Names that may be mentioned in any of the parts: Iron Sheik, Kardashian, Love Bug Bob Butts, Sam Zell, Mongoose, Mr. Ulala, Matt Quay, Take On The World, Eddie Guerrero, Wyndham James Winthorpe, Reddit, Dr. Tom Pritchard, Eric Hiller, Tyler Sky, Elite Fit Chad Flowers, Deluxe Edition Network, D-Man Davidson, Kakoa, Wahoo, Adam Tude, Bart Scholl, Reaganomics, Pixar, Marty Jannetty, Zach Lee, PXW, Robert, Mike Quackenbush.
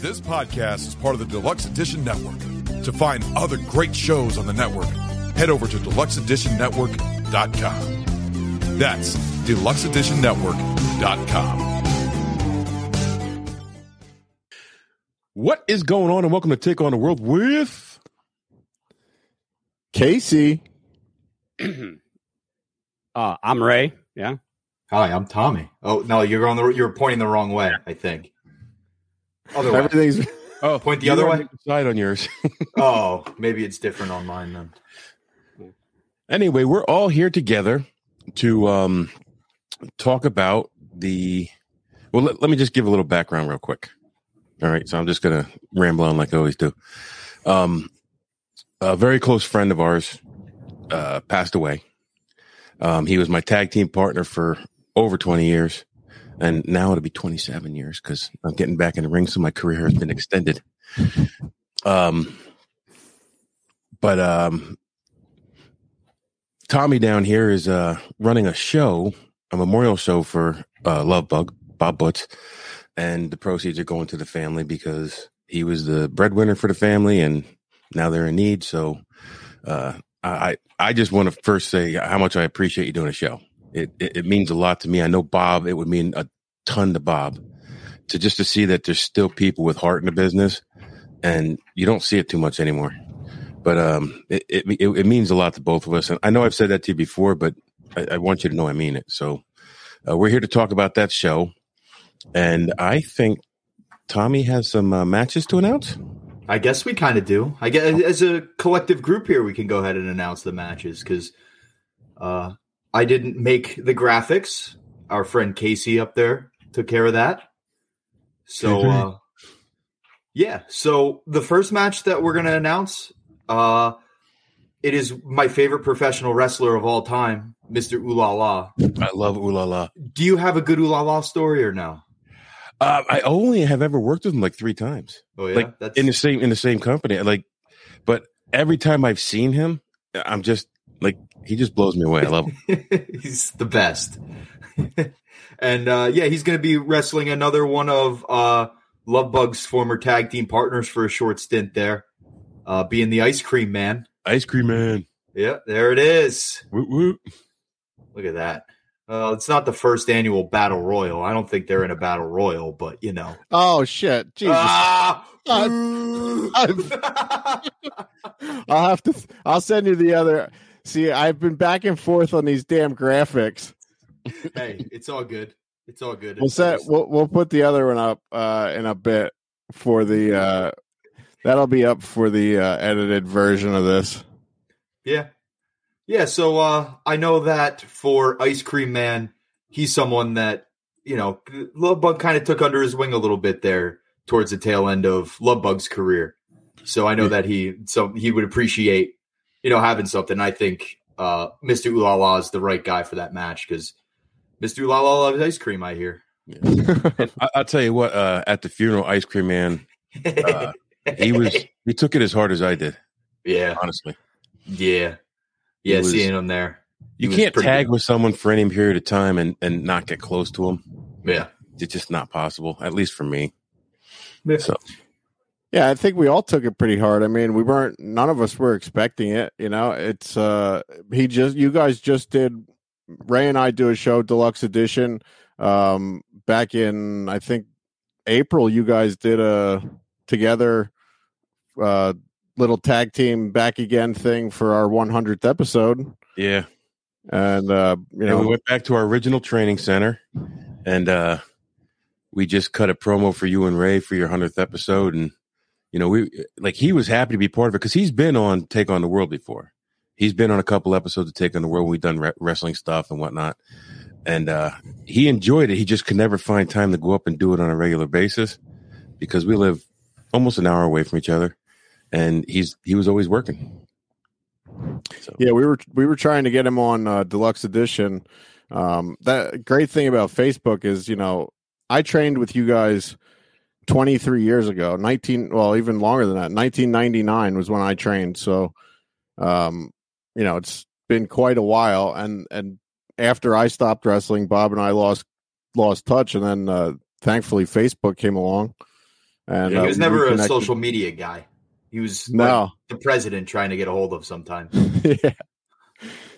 This podcast is part of the Deluxe Edition Network. To find other great shows on the network, head over to deluxeeditionnetwork.com. That's deluxeeditionnetwork.com. What is going on, and welcome to Take On The World with Casey. I'm Ray. Yeah. Hi, I'm Tommy. Oh no, you're pointing the wrong way, I think. Other Everything's oh, point the other way. Side on yours. Oh, maybe it's different on mine then. Anyway, we're all here together to talk about the. Well, let me just give a little background real quick. All right, so I'm just gonna ramble on like I always do. A very close friend of ours passed away. He was my tag team partner for over 20 years, and now it'll be 27 years because I'm getting back in the ring, so my career has been extended. Tommy down here is running a show, a memorial show for Love Bug Bob Butts, and the proceeds are going to the family because he was the breadwinner for the family, and now they're in need. So I just want to first say how much I appreciate you doing a show. It means a lot to me. I know Bob, it would mean a ton to Bob to see that there's still people with heart in the business, and you don't see it too much anymore, but it means a lot to both of us. And I know I've said that to you before, but I want you to know I mean it. So we're here to talk about that show. And I think Tommy has some matches to announce. I guess we kind of do. I guess as a collective group here, we can go ahead and announce the matches because I didn't make the graphics. Our friend Casey up there took care of that. So, yeah. So the first match that we're going to announce, it is my favorite professional wrestler of all time, Mr. Ulala. I love Ulala. Do you have a good Ulala story or no? I only have ever worked with him like 3 times. Oh yeah, like in the same company. Like, but every time I've seen him, I'm just like he just blows me away. I love him. He's the best. And yeah, he's going to be wrestling another one of Love Bug's former tag team partners for a short stint there, being the Ice Cream Man. Ice Cream Man. Yeah, there it is. Woot woot! Look at that. It's not the first annual Battle Royal. I don't think they're in a Battle Royal, but, you know. Oh, shit. Jesus. I'll have to. I'll send you the other. See, I've been back and forth on these damn graphics. Hey, it's all good. It's all good. We'll put the other one up in a bit for the. That'll be up for the edited version of this. Yeah. Yeah, so I know that for Ice Cream Man, he's someone that, you know, Love Bug kind of took under his wing a little bit there towards the tail end of Love Bug's career. So I know that he would appreciate, you know, having something. I think Mr. Ulala is the right guy for that match because Mr. Ulala loves ice cream, I hear. Yeah. I'll tell you what, at the funeral, Ice Cream Man, he took it as hard as I did. Yeah. Honestly. Yeah. Yeah, seeing him there. You can't tag with someone for any period of time and not get close to him. Yeah. It's just not possible, at least for me. Yeah. So. Yeah, I think we all took it pretty hard. I mean, none of us were expecting it. You know, it's, you guys just did, Ray and I do a show, Deluxe Edition. Back in, I think, April, you guys did a together, little tag team back again thing for our 100th episode. Yeah. And we went back to our original training center, and we just cut a promo for you and Ray for your 100th episode. And you know, we like, he was happy to be part of it because he's been on Take On The World before. He's been on a couple episodes of Take On The World. We've done wrestling stuff and whatnot, and he enjoyed it. He just could never find time to go up and do it on a regular basis because we live almost an hour away from each other. And he was always working. So. Yeah, we were trying to get him on Deluxe Edition. That great thing about Facebook is, you know, I trained with you guys 23 years ago. Even longer than that. 1999 was when I trained. So, you know, it's been quite a while. And after I stopped wrestling, Bob and I lost touch. And then thankfully, Facebook came along. And he was never a social media guy. He was like the president trying to get a hold of sometimes. Yeah.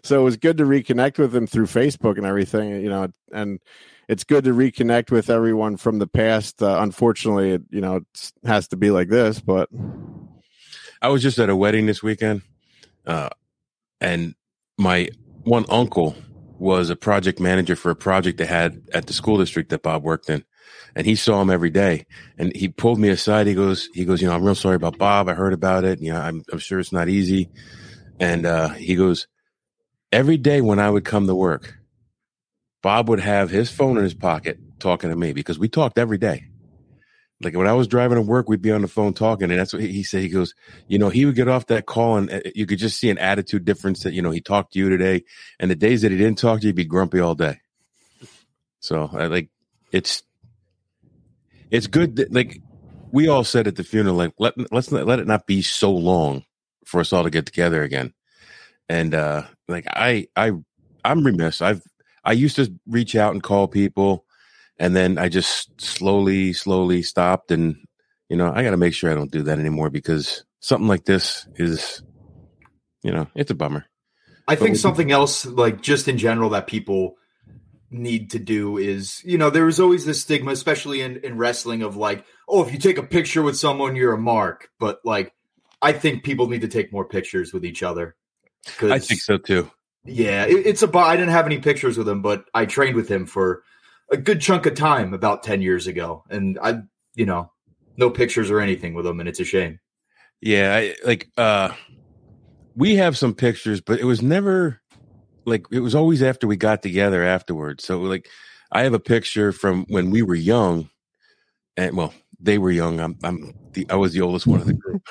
So it was good to reconnect with him through Facebook and everything, you know, and it's good to reconnect with everyone from the past. Unfortunately, it, you know, it has to be like this, but. I was just at a wedding this weekend, and my one uncle was a project manager for a project they had at the school district that Bob worked in. And he saw him every day, and he pulled me aside. He goes, you know, I'm real sorry about Bob. I heard about it. You know, I'm sure it's not easy. And he goes, every day when I would come to work, Bob would have his phone in his pocket talking to me, because we talked every day. Like when I was driving to work, we'd be on the phone talking. And that's what he said. He goes, you know, he would get off that call and you could just see an attitude difference that, you know, he talked to you today, and the days that he didn't talk to you, he'd be grumpy all day. So I like, it's good that, like we all said at the funeral, like let's let it not be so long for us all to get together again. And like I'm remiss. I used to reach out and call people, and then I just slowly stopped. And you know, I got to make sure I don't do that anymore, because something like this is, you know, it's a bummer. I think something else, like just in general, that people need to do is, you know, there was always this stigma, especially in wrestling, of like, oh, if you take a picture with someone, you're a mark. But like, I think people need to take more pictures with each other. I think so too. Yeah, I didn't have any pictures with him, but I trained with him for a good chunk of time about 10 years ago, and I, you know, no pictures or anything with him, and it's a shame. Yeah, we have some pictures, but it was never. Like it was always after we got together afterwards. So like I have a picture from when we were young, and well, they were young. I was the oldest one of the group.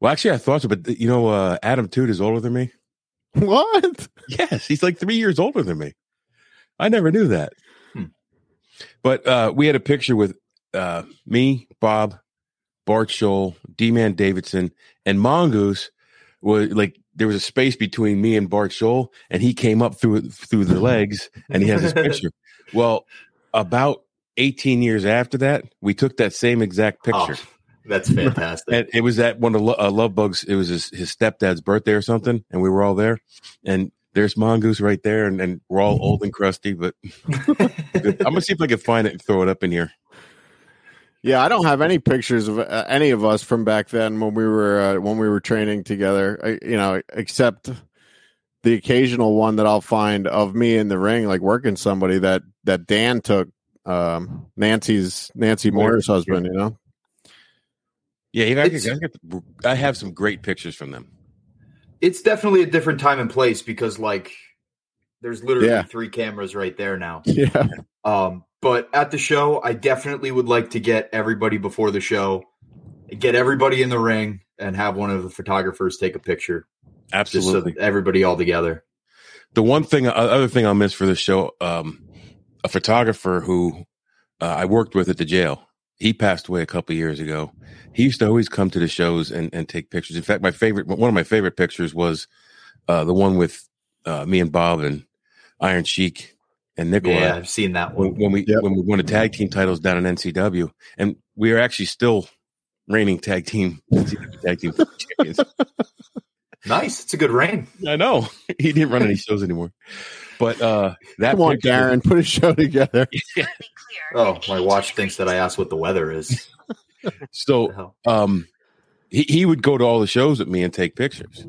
Well, actually I thought so, but you know, Adam Tude is older than me. What? Yes. He's like 3 years older than me. I never knew that. But we had a picture with me, Bob, Bart Scholl, D-Man Davidson, and Mongoose. Was like, there was a space between me and Bart Scholl, and he came up through the legs, and he has his picture. Well, about 18 years after that, we took that same exact picture. Oh, that's fantastic. And it was at one of Love Bug's. It was his stepdad's birthday or something, and we were all there. And there's Mongoose right there, and we're all old and crusty. But I'm gonna see if I can find it and throw it up in here. Yeah, I don't have any pictures of any of us from back then when we were training together. You know, except the occasional one that I'll find of me in the ring, like working somebody that Dan took, Nancy Moore's husband. You know, yeah, I have some great pictures from them. It's definitely a different time and place, because like there's literally three cameras right there now. Yeah. But at the show, I definitely would like to get everybody before the show, get everybody in the ring, and have one of the photographers take a picture. Absolutely. Just so that everybody all together. The other thing I'll miss for this show, a photographer who I worked with at the jail. He passed away a couple of years ago. He used to always come to the shows and take pictures. In fact, one of my favorite pictures was the one with me and Bob and Iron Sheik and Nicola. Yeah, I've seen that one. When we won the tag team titles down in NCW, and we are actually still reigning tag team champions. Nice, it's a good reign. I know he didn't run any shows anymore, but that come on, picture, Darren, put a show together. Yeah. Oh, my watch thinks that I asked what the weather is. So, he would go to all the shows with me and take pictures,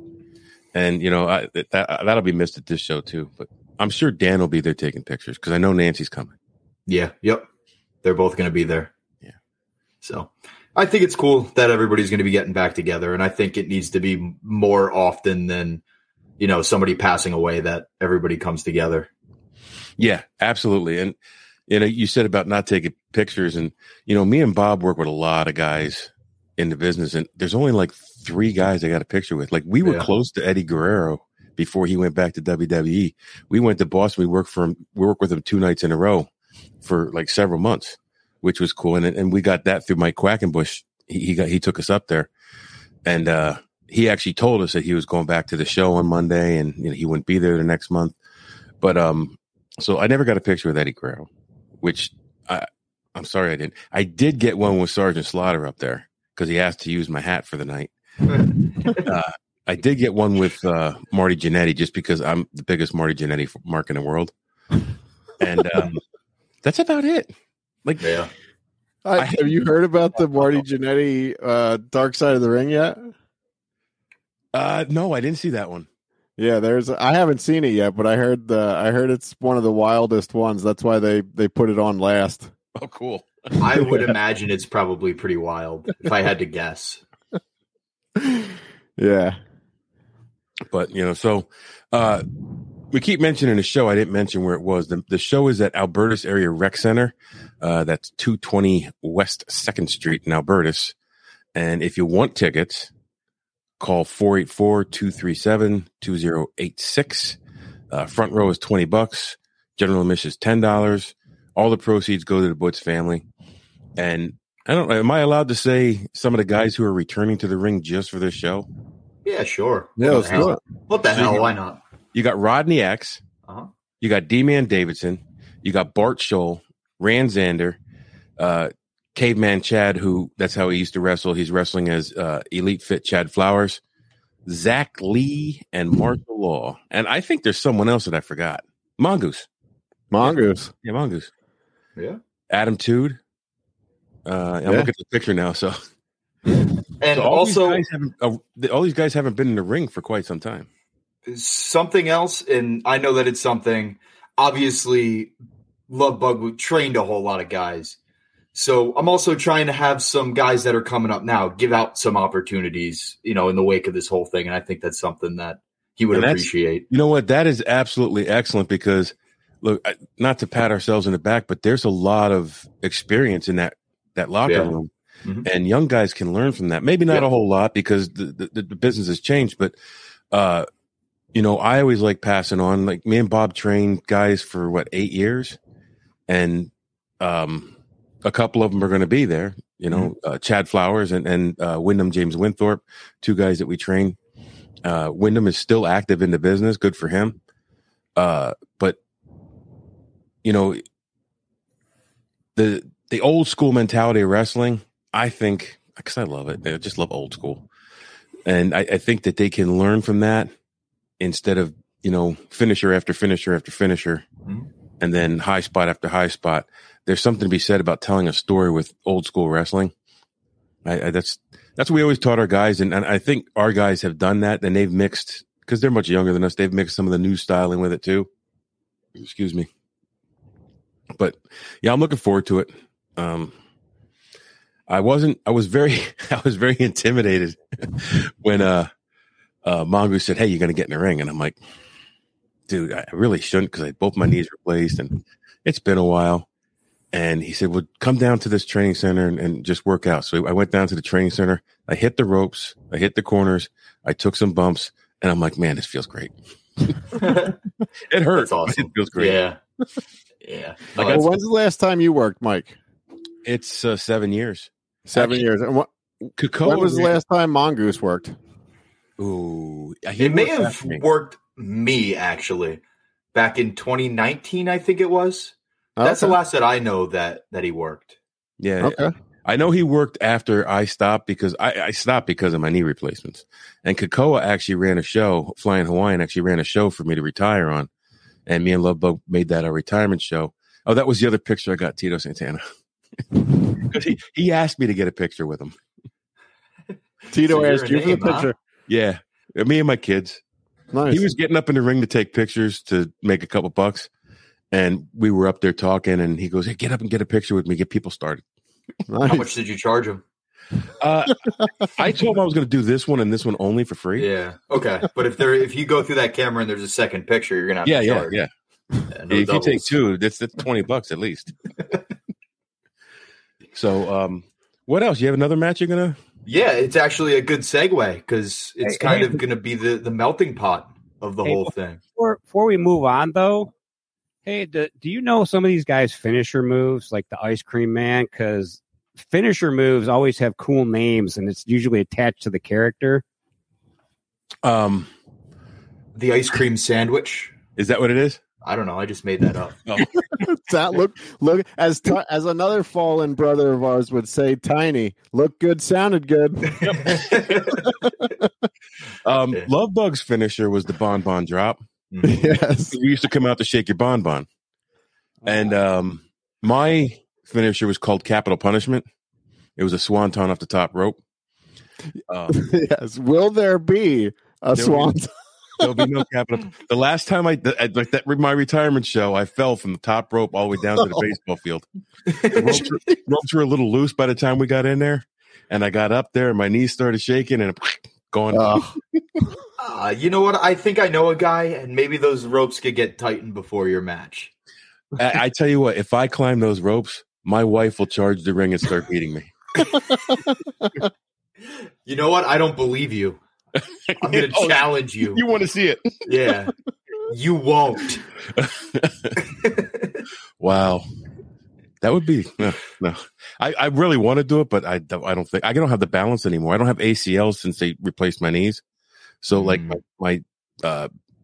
and you know that'll be missed at this show too, but. I'm sure Dan will be there taking pictures, because I know Nancy's coming. Yeah. Yep. They're both going to be there. Yeah. So I think it's cool that everybody's going to be getting back together. And I think it needs to be more often than, you know, somebody passing away, that everybody comes together. Yeah, absolutely. And, you know, you said about not taking pictures, and, you know, me and Bob work with a lot of guys in the business, and there's only like three guys I got a picture with. Like we were close to Eddie Guerrero. Before he went back to WWE, we went to Boston. We worked with him two nights in a row for like several months, which was cool. And we got that through Mike Quackenbush. He took us up there, and he actually told us that he was going back to the show on Monday, and you know, he wouldn't be there the next month. But so I never got a picture with Eddie Guerrero, which I'm sorry I didn't. I did get one with Sergeant Slaughter up there because he asked to use my hat for the night. I did get one with Marty Jannetty just because I'm the biggest Marty Jannetty mark in the world. And that's about it. Like, yeah. Have you heard about the Marty Jannetty Dark Side of the Ring yet? No, I didn't see that one. Yeah, I haven't seen it yet, but I heard it's one of the wildest ones. That's why they put it on last. Oh, cool. I would imagine it's probably pretty wild if I had to guess. Yeah. But, you know, so we keep mentioning the show. I didn't mention where it was. The show is at Albertus Area Rec Center. That's 220 West 2nd Street in Albertus. And if you want tickets, call 484-237-2086. Front row is $20. General admission is $10. All the proceeds go to the Butts family. And am I allowed to say some of the guys who are returning to the ring just for this show? Yeah, sure. Yeah, let's do it. What the hell? Why not? You got Rodney X. Uh-huh. You got D-Man Davidson. You got Bart Scholl, Rand Zander, Caveman Chad, that's how he used to wrestle. He's wrestling as Elite Fit Chad Flowers, Zach Lee, and Mark Law. And I think there's someone else that I forgot. Mongoose. Yeah, Mongoose. Yeah. Adam Tude. I'm looking at the picture now. So, and so all these guys haven't been in the ring for quite some time. Something else, and I know that it's something. Obviously, Love Bug trained a whole lot of guys. So I'm also trying to have some guys that are coming up now give out some opportunities, you know, in the wake of this whole thing. And I think that's something that he would appreciate. You know what? That is absolutely excellent because, look, not to pat ourselves in the back, but there's a lot of experience in that locker room. Mm-hmm. And young guys can learn from that. Maybe not a whole lot because the business has changed. But, you know, I always like passing on. Like, me and Bob trained guys for, 8 years? And a couple of them are going to be there. You know, mm-hmm. Chad Flowers and Wyndham James Winthorpe, two guys that we train. Wyndham is still active in the business. Good for him. But, you know, the old school mentality of wrestling, I think, because I love it. I just love old school. And I think that they can learn from that instead of, you know, finisher after finisher after finisher and then high spot after high spot. There's something to be said about telling a story with old school wrestling. That's what we always taught our guys. And I think our guys have done that. And they've mixed, because they're much younger than us, they've mixed some of the new styling with it too. Excuse me. But yeah, I'm looking forward to it. I was very intimidated when Mongoose said, "Hey, you're going to get in the ring." And I'm like, dude, I really shouldn't, because both my knees replaced and it's been a while. And he said, "Well, come down to this training center and just work out." So I went down to the training center. I hit the ropes. I hit the corners. I took some bumps. And I'm like, man, this feels great. It hurts. Awesome. It feels great. Yeah. Yeah. Well, when's the last time you worked, Mike? It's 7 years. 7 years. And when was the last time Mongoose worked? Ooh, it may have worked me, actually, back in 2019. I think it was. Okay. That's the last that I know that he worked. Yeah. Okay. I know he worked after I stopped, because I stopped because of my knee replacements. And Kakoa actually ran a show. Flying Hawaiian actually ran a show for me to retire on. And me and Love Bug made that our retirement show. Oh, that was the other picture I got, Tito Santana. Because he asked me to get a picture with him. Tito asked you for the picture? Yeah. Me and my kids. Nice. He was getting up in the ring to take pictures to make a couple bucks. And we were up there talking, and he goes, "Hey, get up and get a picture with me. Get people started." Nice. How much did you charge him? I told him I was going to do this one and this one only for free. Yeah. Okay. But if you go through that camera and there's a second picture, you're going to have to charge. Yeah. Yeah, no, if doubles. You take two, that's $20 at least. So, what else? You have another match you're going to? Yeah, it's actually a good segue, because it's kind of going to be the melting pot of the whole thing. Before we move on, though, hey, do you know some of these guys' finisher moves, like the Ice Cream Man? Because finisher moves always have cool names, and it's usually attached to the character. The Ice Cream Sandwich. Is that what it is? I don't know. I just made that up. Oh. That look as another fallen brother of ours would say, Tiny looked good, sounded good. Yep. Love Bug's finisher was the bonbon drop. Mm-hmm. Yes, we used to come out to shake your bonbon, and my finisher was called Capital Punishment. It was a swanton off the top rope. Yes, will there be a swanton? There'll be no capital. The last time my retirement show, I fell from the top rope all the way down to the baseball field. The ropes were a little loose by the time we got in there, and I got up there, and my knees started shaking, and going off. You know what? I think I know a guy, and maybe those ropes could get tightened before your match. I tell you what, if I climb those ropes, my wife will charge the ring and start beating me. You know what? I don't believe you. I'm going to challenge you. You want to see it? Yeah. You won't. Wow. That would be no. I really want to do it, but I don't think I don't have the balance anymore. I don't have ACLs since they replaced my knees. So like my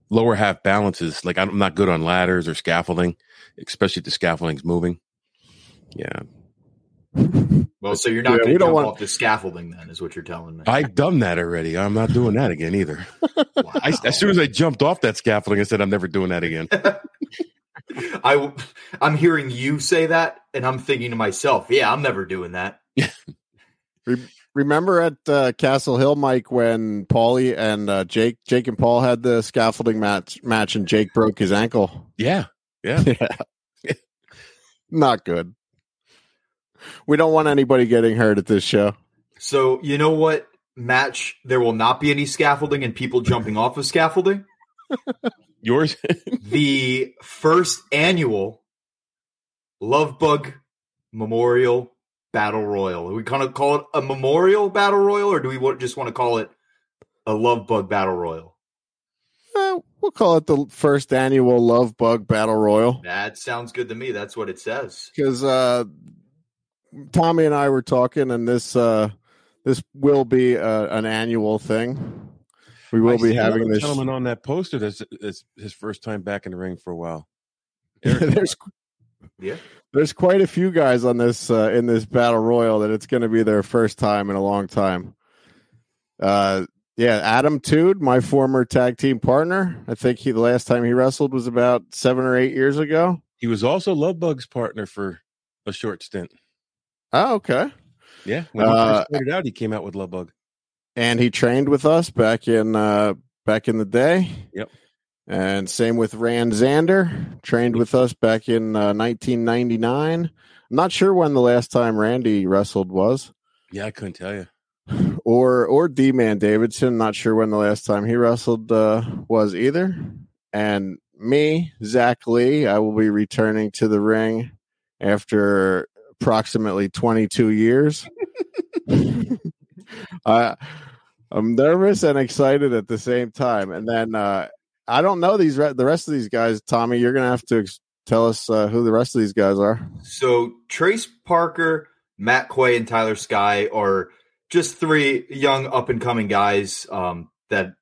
lower half balance is like I'm not good on ladders or scaffolding, especially if the scaffolding's moving. Yeah. Well, so you're not going to jump off the scaffolding then, is what you're telling me. I've done that already. I'm not doing that again either. Wow. As soon as I jumped off that scaffolding, I said, I'm never doing that again. I'm hearing you say that, and I'm thinking to myself, yeah, I'm never doing that. Remember at Castle Hill, Mike, when Paulie and Jake and Paul had the scaffolding match and Jake broke his ankle? Yeah. Not good. We don't want anybody getting hurt at this show. So, you know what match? There will not be any scaffolding and people jumping off of scaffolding. Yours? The first annual Love Bug Memorial Battle Royal. Are we going to call it a Memorial Battle Royal, or do we just want to call it a Love Bug Battle Royal? We'll call it the first annual Love Bug Battle Royal. That sounds good to me. That's what it says. Because, Tommy and I were talking, and this will be an annual thing. We will be having this. Gentleman on that poster, that's his first time back in the ring for a while. There's quite a few guys on this in this battle royal that it's going to be their first time in a long time. Adam Tude, my former tag team partner. I think the last time he wrestled was about 7 or 8 years ago. He was also Love Bug's partner for a short stint. Oh, okay. Yeah. When he first started out, he came out with Love Bug. And he trained with us back in the day. Yep. And same with Rand Zander, trained with us back in 1999. I'm not sure when the last time Randy wrestled was. Yeah, I couldn't tell you. Or D-Man Davidson, not sure when the last time he wrestled was either. And me, Zach Lee, I will be returning to the ring after approximately 22 years. I'm nervous and excited at the same time. And then I don't know the rest of these guys. Tommy, you're going to have to tell us who the rest of these guys are. So Trace Parker, Matt Quay, and Tyler Sky are just three young up-and-coming guys that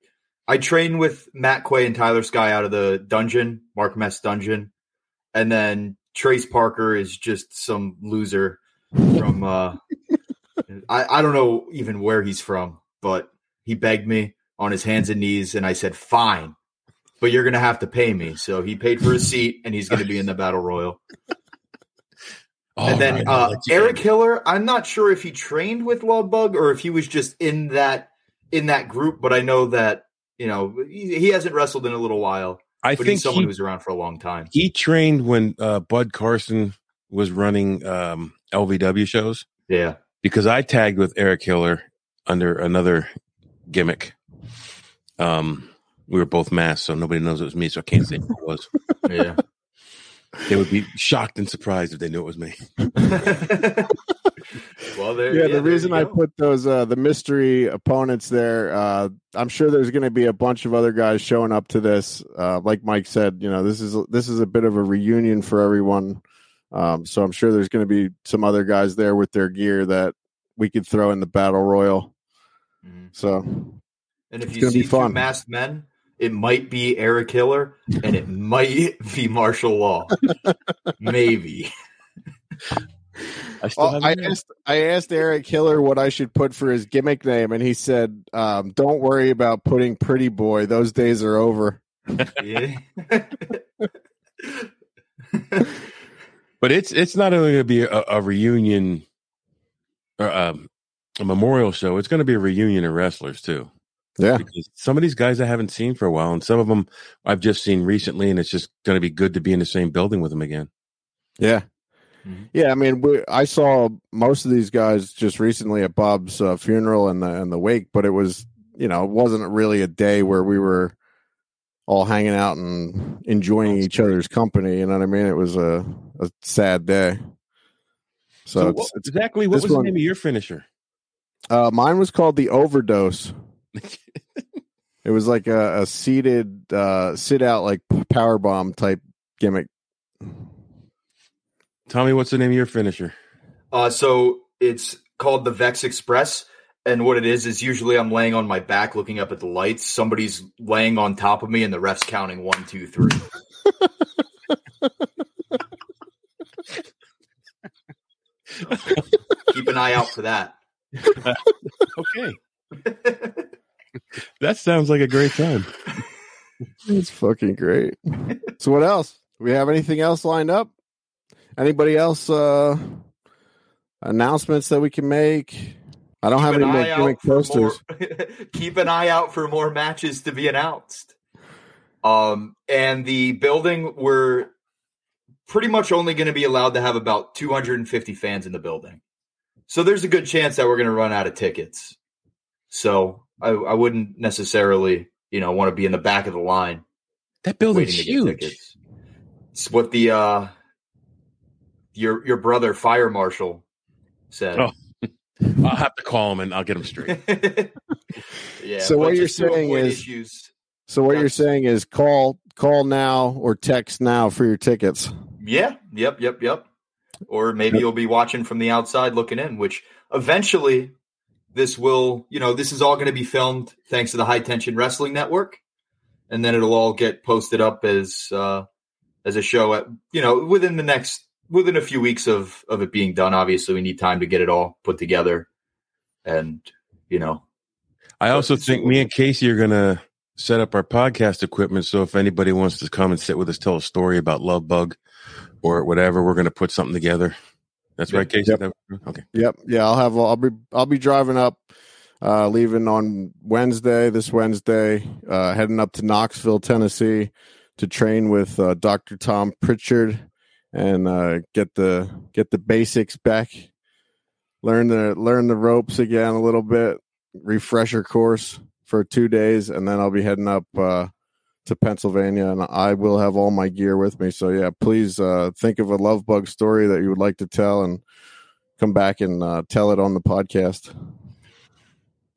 I trained with. Matt Quay and Tyler Sky out of the dungeon, Mark Mess dungeon. And then Trace Parker is just some loser from I don't know even where he's from, but he begged me on his hands and knees, and I said, fine, but you're going to have to pay me. So he paid for his seat, and he's going to be in the Battle Royal. And then Eric Hiller, I'm not sure if he trained with Love Bug or if he was just in that group, but I know that he hasn't wrestled in a little while. I think he's someone who's around for a long time. He trained when Bud Carson was running LVW shows. Yeah. Because I tagged with Eric Hiller under another gimmick. We were both masked, so nobody knows it was me, so I can't say who it was. Yeah. They would be shocked and surprised if they knew it was me. Well, the reason I put those the mystery opponents there, I'm sure there's going to be a bunch of other guys showing up to this. Like Mike said, this is a bit of a reunion for everyone. So I'm sure there's going to be some other guys there with their gear that we could throw in the battle royal. Mm-hmm. So, and if you see two masked men It might be Eric Hiller, and it might be Martial Law. Maybe. I asked Eric Hiller what I should put for his gimmick name, and he said, don't worry about putting Pretty Boy. Those days are over. Yeah. But it's not only going to be a reunion, or a memorial show, it's going to be a reunion of wrestlers, too. Yeah. Because some of these guys I haven't seen for a while, and some of them I've just seen recently, and it's just going to be good to be in the same building with them again. Yeah. Yeah, I mean, I saw most of these guys just recently at Bob's funeral and the wake, but it was, you know, it wasn't really a day where we were all hanging out and enjoying each other's company. You know what I mean? It was a sad day. So exactly, what was the name of your finisher? Mine was called The Overdose. It was like a seated, sit out, like powerbomb type gimmick. Tommy, what's the name of your finisher? So it's called the Vex Express, and what it is usually I'm laying on my back looking up at the lights. Somebody's laying on top of me, and the ref's counting 1, 2, 3. Keep an eye out for that. Okay. That sounds like a great time. It's fucking great. So what else? Do we have anything else lined up? Anybody else announcements that we can make? I don't have any gimmick posters. Keep an eye out for more matches to be announced. And the building, we're pretty much only going to be allowed to have about 250 fans in the building. So there's a good chance that we're going to run out of tickets. So I wouldn't necessarily, you know, want to be in the back of the line. That building's huge. It's what the your brother, Fire Marshal, said. Oh. I'll have to call him and I'll get him straight. Yeah. So what you're saying is, call now or text now for your tickets. Yeah. Yep. Or maybe you'll be watching from the outside looking in, which eventually this will, you know, this is all going to be filmed thanks to the High Tension Wrestling Network. And then it'll all get posted up as a show at, you know, within a few weeks of it being done. Obviously, we need time to get it all put together. And, you know. I also think me and Casey are going to set up our podcast equipment. So if anybody wants to come and sit with us, tell a story about Love Bug or whatever, we're going to put something together. That's right, Casey? Yep. Okay. Yep. Yeah, I'll be driving up, leaving on this Wednesday, heading up to Knoxville, Tennessee to train with Dr. Tom Pritchard. And get the basics back, learn the ropes again a little bit, refresher course for 2 days, and then I'll be heading up to Pennsylvania, and I will have all my gear with me. So yeah, please think of a Love Bug story that you would like to tell, and come back and tell it on the podcast.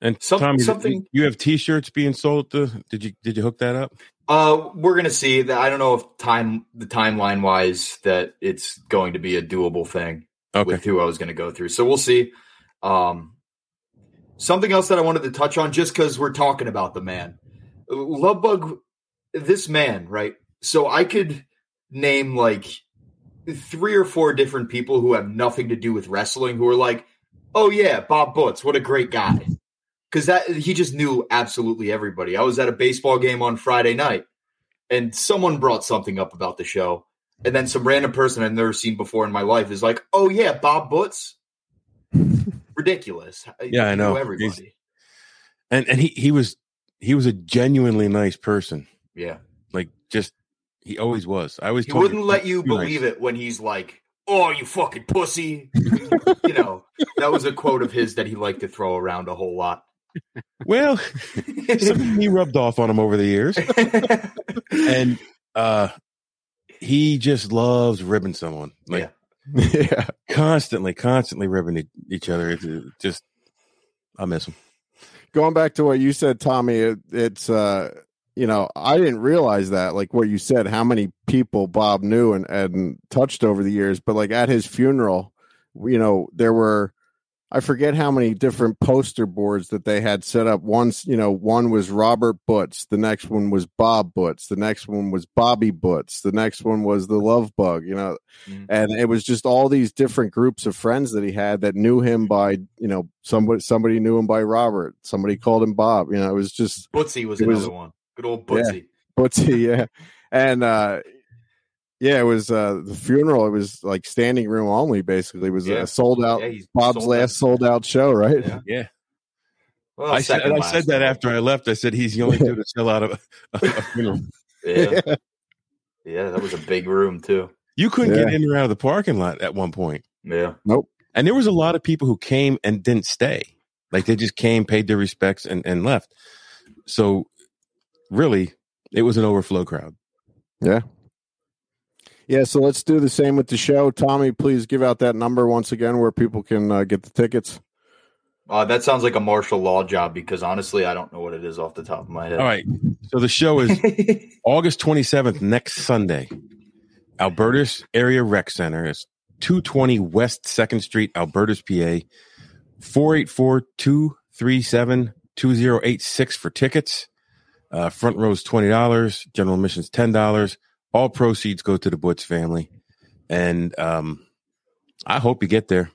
And Tommy, you have T-shirts being sold. Did you hook that up? We're gonna see that. I don't know if timeline wise that it's going to be a doable thing with who I was going to go through. So we'll see. Something else that I wanted to touch on, just because we're talking about the man, Love Bug, this man, right? So I could name like 3 or 4 different people who have nothing to do with wrestling who are like, oh yeah, Bob Butts, what a great guy. Because he just knew absolutely everybody. I was at a baseball game on Friday night, and someone brought something up about the show. And then some random person I've never seen before in my life is like, oh, yeah, Bob Butts. Ridiculous. Yeah, I know. Everybody. And he was a genuinely nice person. Yeah. Like, just, he always was. He wouldn't let you believe it when he's like, oh, you fucking pussy. You know, that was a quote of his that he liked to throw around a whole lot. Well, something he rubbed off on him over the years, and he just loves ribbing someone, like, yeah, constantly ribbing each other. It's just, I miss him. Going back to what you said, Tommy, it's you know, I didn't realize that, like what you said, how many people Bob knew and touched over the years, but like at his funeral, you know, there were I forget how many different poster boards that they had set up. Once, you know, one was Robert Butts. The next one was Bob Butts. The next one was Bobby Butts. The next one was the Love Bug, you know, and it was just all these different groups of friends that he had that knew him by, you know, somebody knew him by Robert. Somebody called him Bob. You know, it was just Bootsy was another one. Good old Bootsy. Yeah, Bootsy. Yeah. And, yeah, it was the funeral. It was like standing room only, basically. It was a sold out, Bob's last sold out show, right? Yeah. Well, I said that after I left. I said he's the only dude to sell out of a funeral. Yeah, that was a big room, too. You couldn't get in or out of the parking lot at one point. Yeah. Nope. And there was a lot of people who came and didn't stay. Like they just came, paid their respects, and left. So really, it was an overflow crowd. Yeah. Yeah, so let's do the same with the show. Tommy, please give out that number once again where people can get the tickets. That sounds like a martial law job because, honestly, I don't know what it is off the top of my head. All right, so the show is August 27th, next Sunday. Albertus Area Rec Center. It's 220 West 2nd Street, Albertus, PA. 484-237-2086 for tickets. Front row is $20. General admission is $10. All proceeds go to the Butts family, and I hope you get there.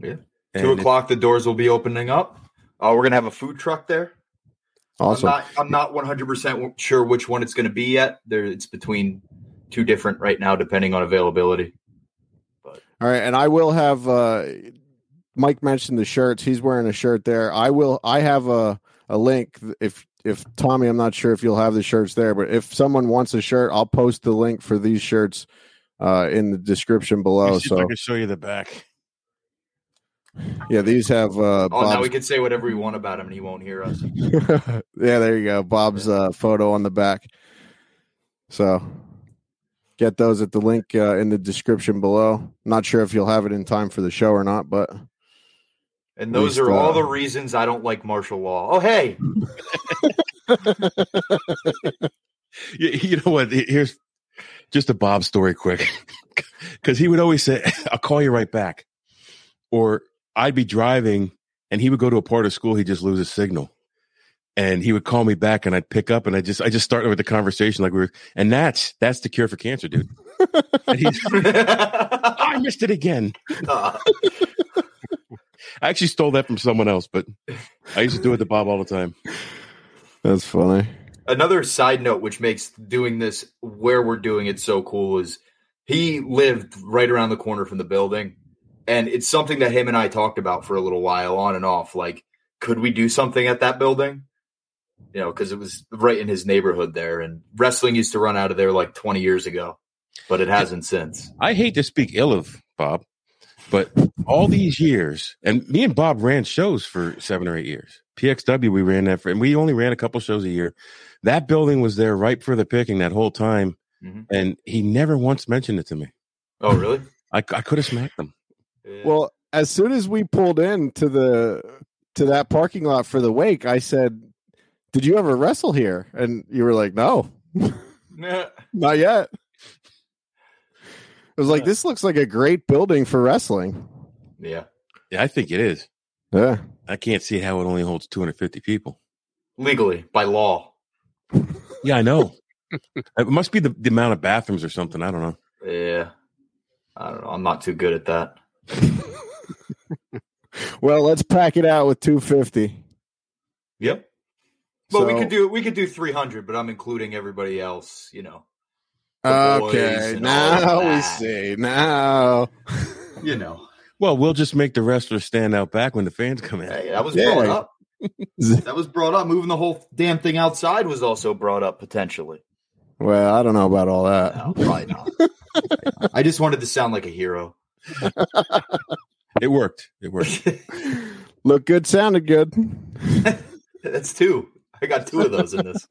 Yeah, 2 o'clock. The doors will be opening up. We're gonna have a food truck there. Awesome. I'm not 100% sure which one it's gonna be yet. It's between two different right now, depending on availability. But all right, and I will have Mike mentioned the shirts. He's wearing a shirt there. I have a link if. If Tommy, I'm not sure if you'll have the shirts there, but if someone wants a shirt, I'll post the link for these shirts in the description below. So I can show you the back. Yeah, these have. Now we can say whatever we want about him, and he won't hear us. Yeah, there you go. Bob's photo on the back. So get those at the link in the description below. Not sure if you'll have it in time for the show or not, but. And those are all the reasons I don't like martial law. Oh, hey. you know what? Here's just a Bob story quick. Because he would always say, I'll call you right back. Or I'd be driving, and he would go to a part of school. He'd just lose his signal. And he would call me back, and I'd pick up, and I just started with the conversation like we were. And that's the cure for cancer, dude. And he's, I missed it again. I actually stole that from someone else, but I used to do it to Bob all the time. That's funny. Another side note, which makes doing this where we're doing it so cool, is he lived right around the corner from the building. And it's something that him and I talked about for a little while on and off. Like, could we do something at that building? You know, because it was right in his neighborhood there. And wrestling used to run out of there like 20 years ago, but it hasn't since. I hate to speak ill of Bob. But all these years, and me and Bob ran shows for 7 or 8 years. PXW, we ran that for, and we only ran a couple shows a year. That building was there right for the picking that whole time, and he never once mentioned it to me. Oh, really? I could have smacked him. Yeah. Well, as soon as we pulled in to that parking lot for the wake, I said, "Did you ever wrestle here?" And you were like, "No, not yet." It was like, this looks like a great building for wrestling. Yeah. Yeah, I think it is. Yeah. I can't see how it only holds 250 people. Legally, by law. Yeah, I know. It must be the amount of bathrooms or something. I don't know. Yeah. I don't know. I'm not too good at that. Well, let's pack it out with 250. Yep. Well, so, we could do 300, but I'm including everybody else, you know. Okay, now we see. Now, you know. Well, we'll just make the wrestlers stand out back when the fans come in. Hey, that was brought up. That was brought up. Moving the whole damn thing outside was also brought up potentially. Well, I don't know about all that. No, probably not. I just wanted to sound like a hero. It worked. It worked. Looked good, sounded good. That's two. I got two of those in this.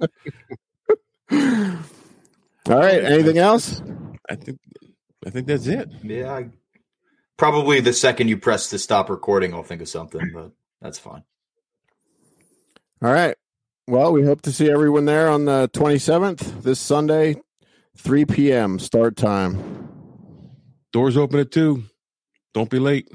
All right. Anything else? I think that's it. Yeah. Probably the second you press to stop recording, I'll think of something, but that's fine. All right. Well, we hope to see everyone there on the 27th, this Sunday, 3 p.m. start time. Doors open at 2:00. Don't be late.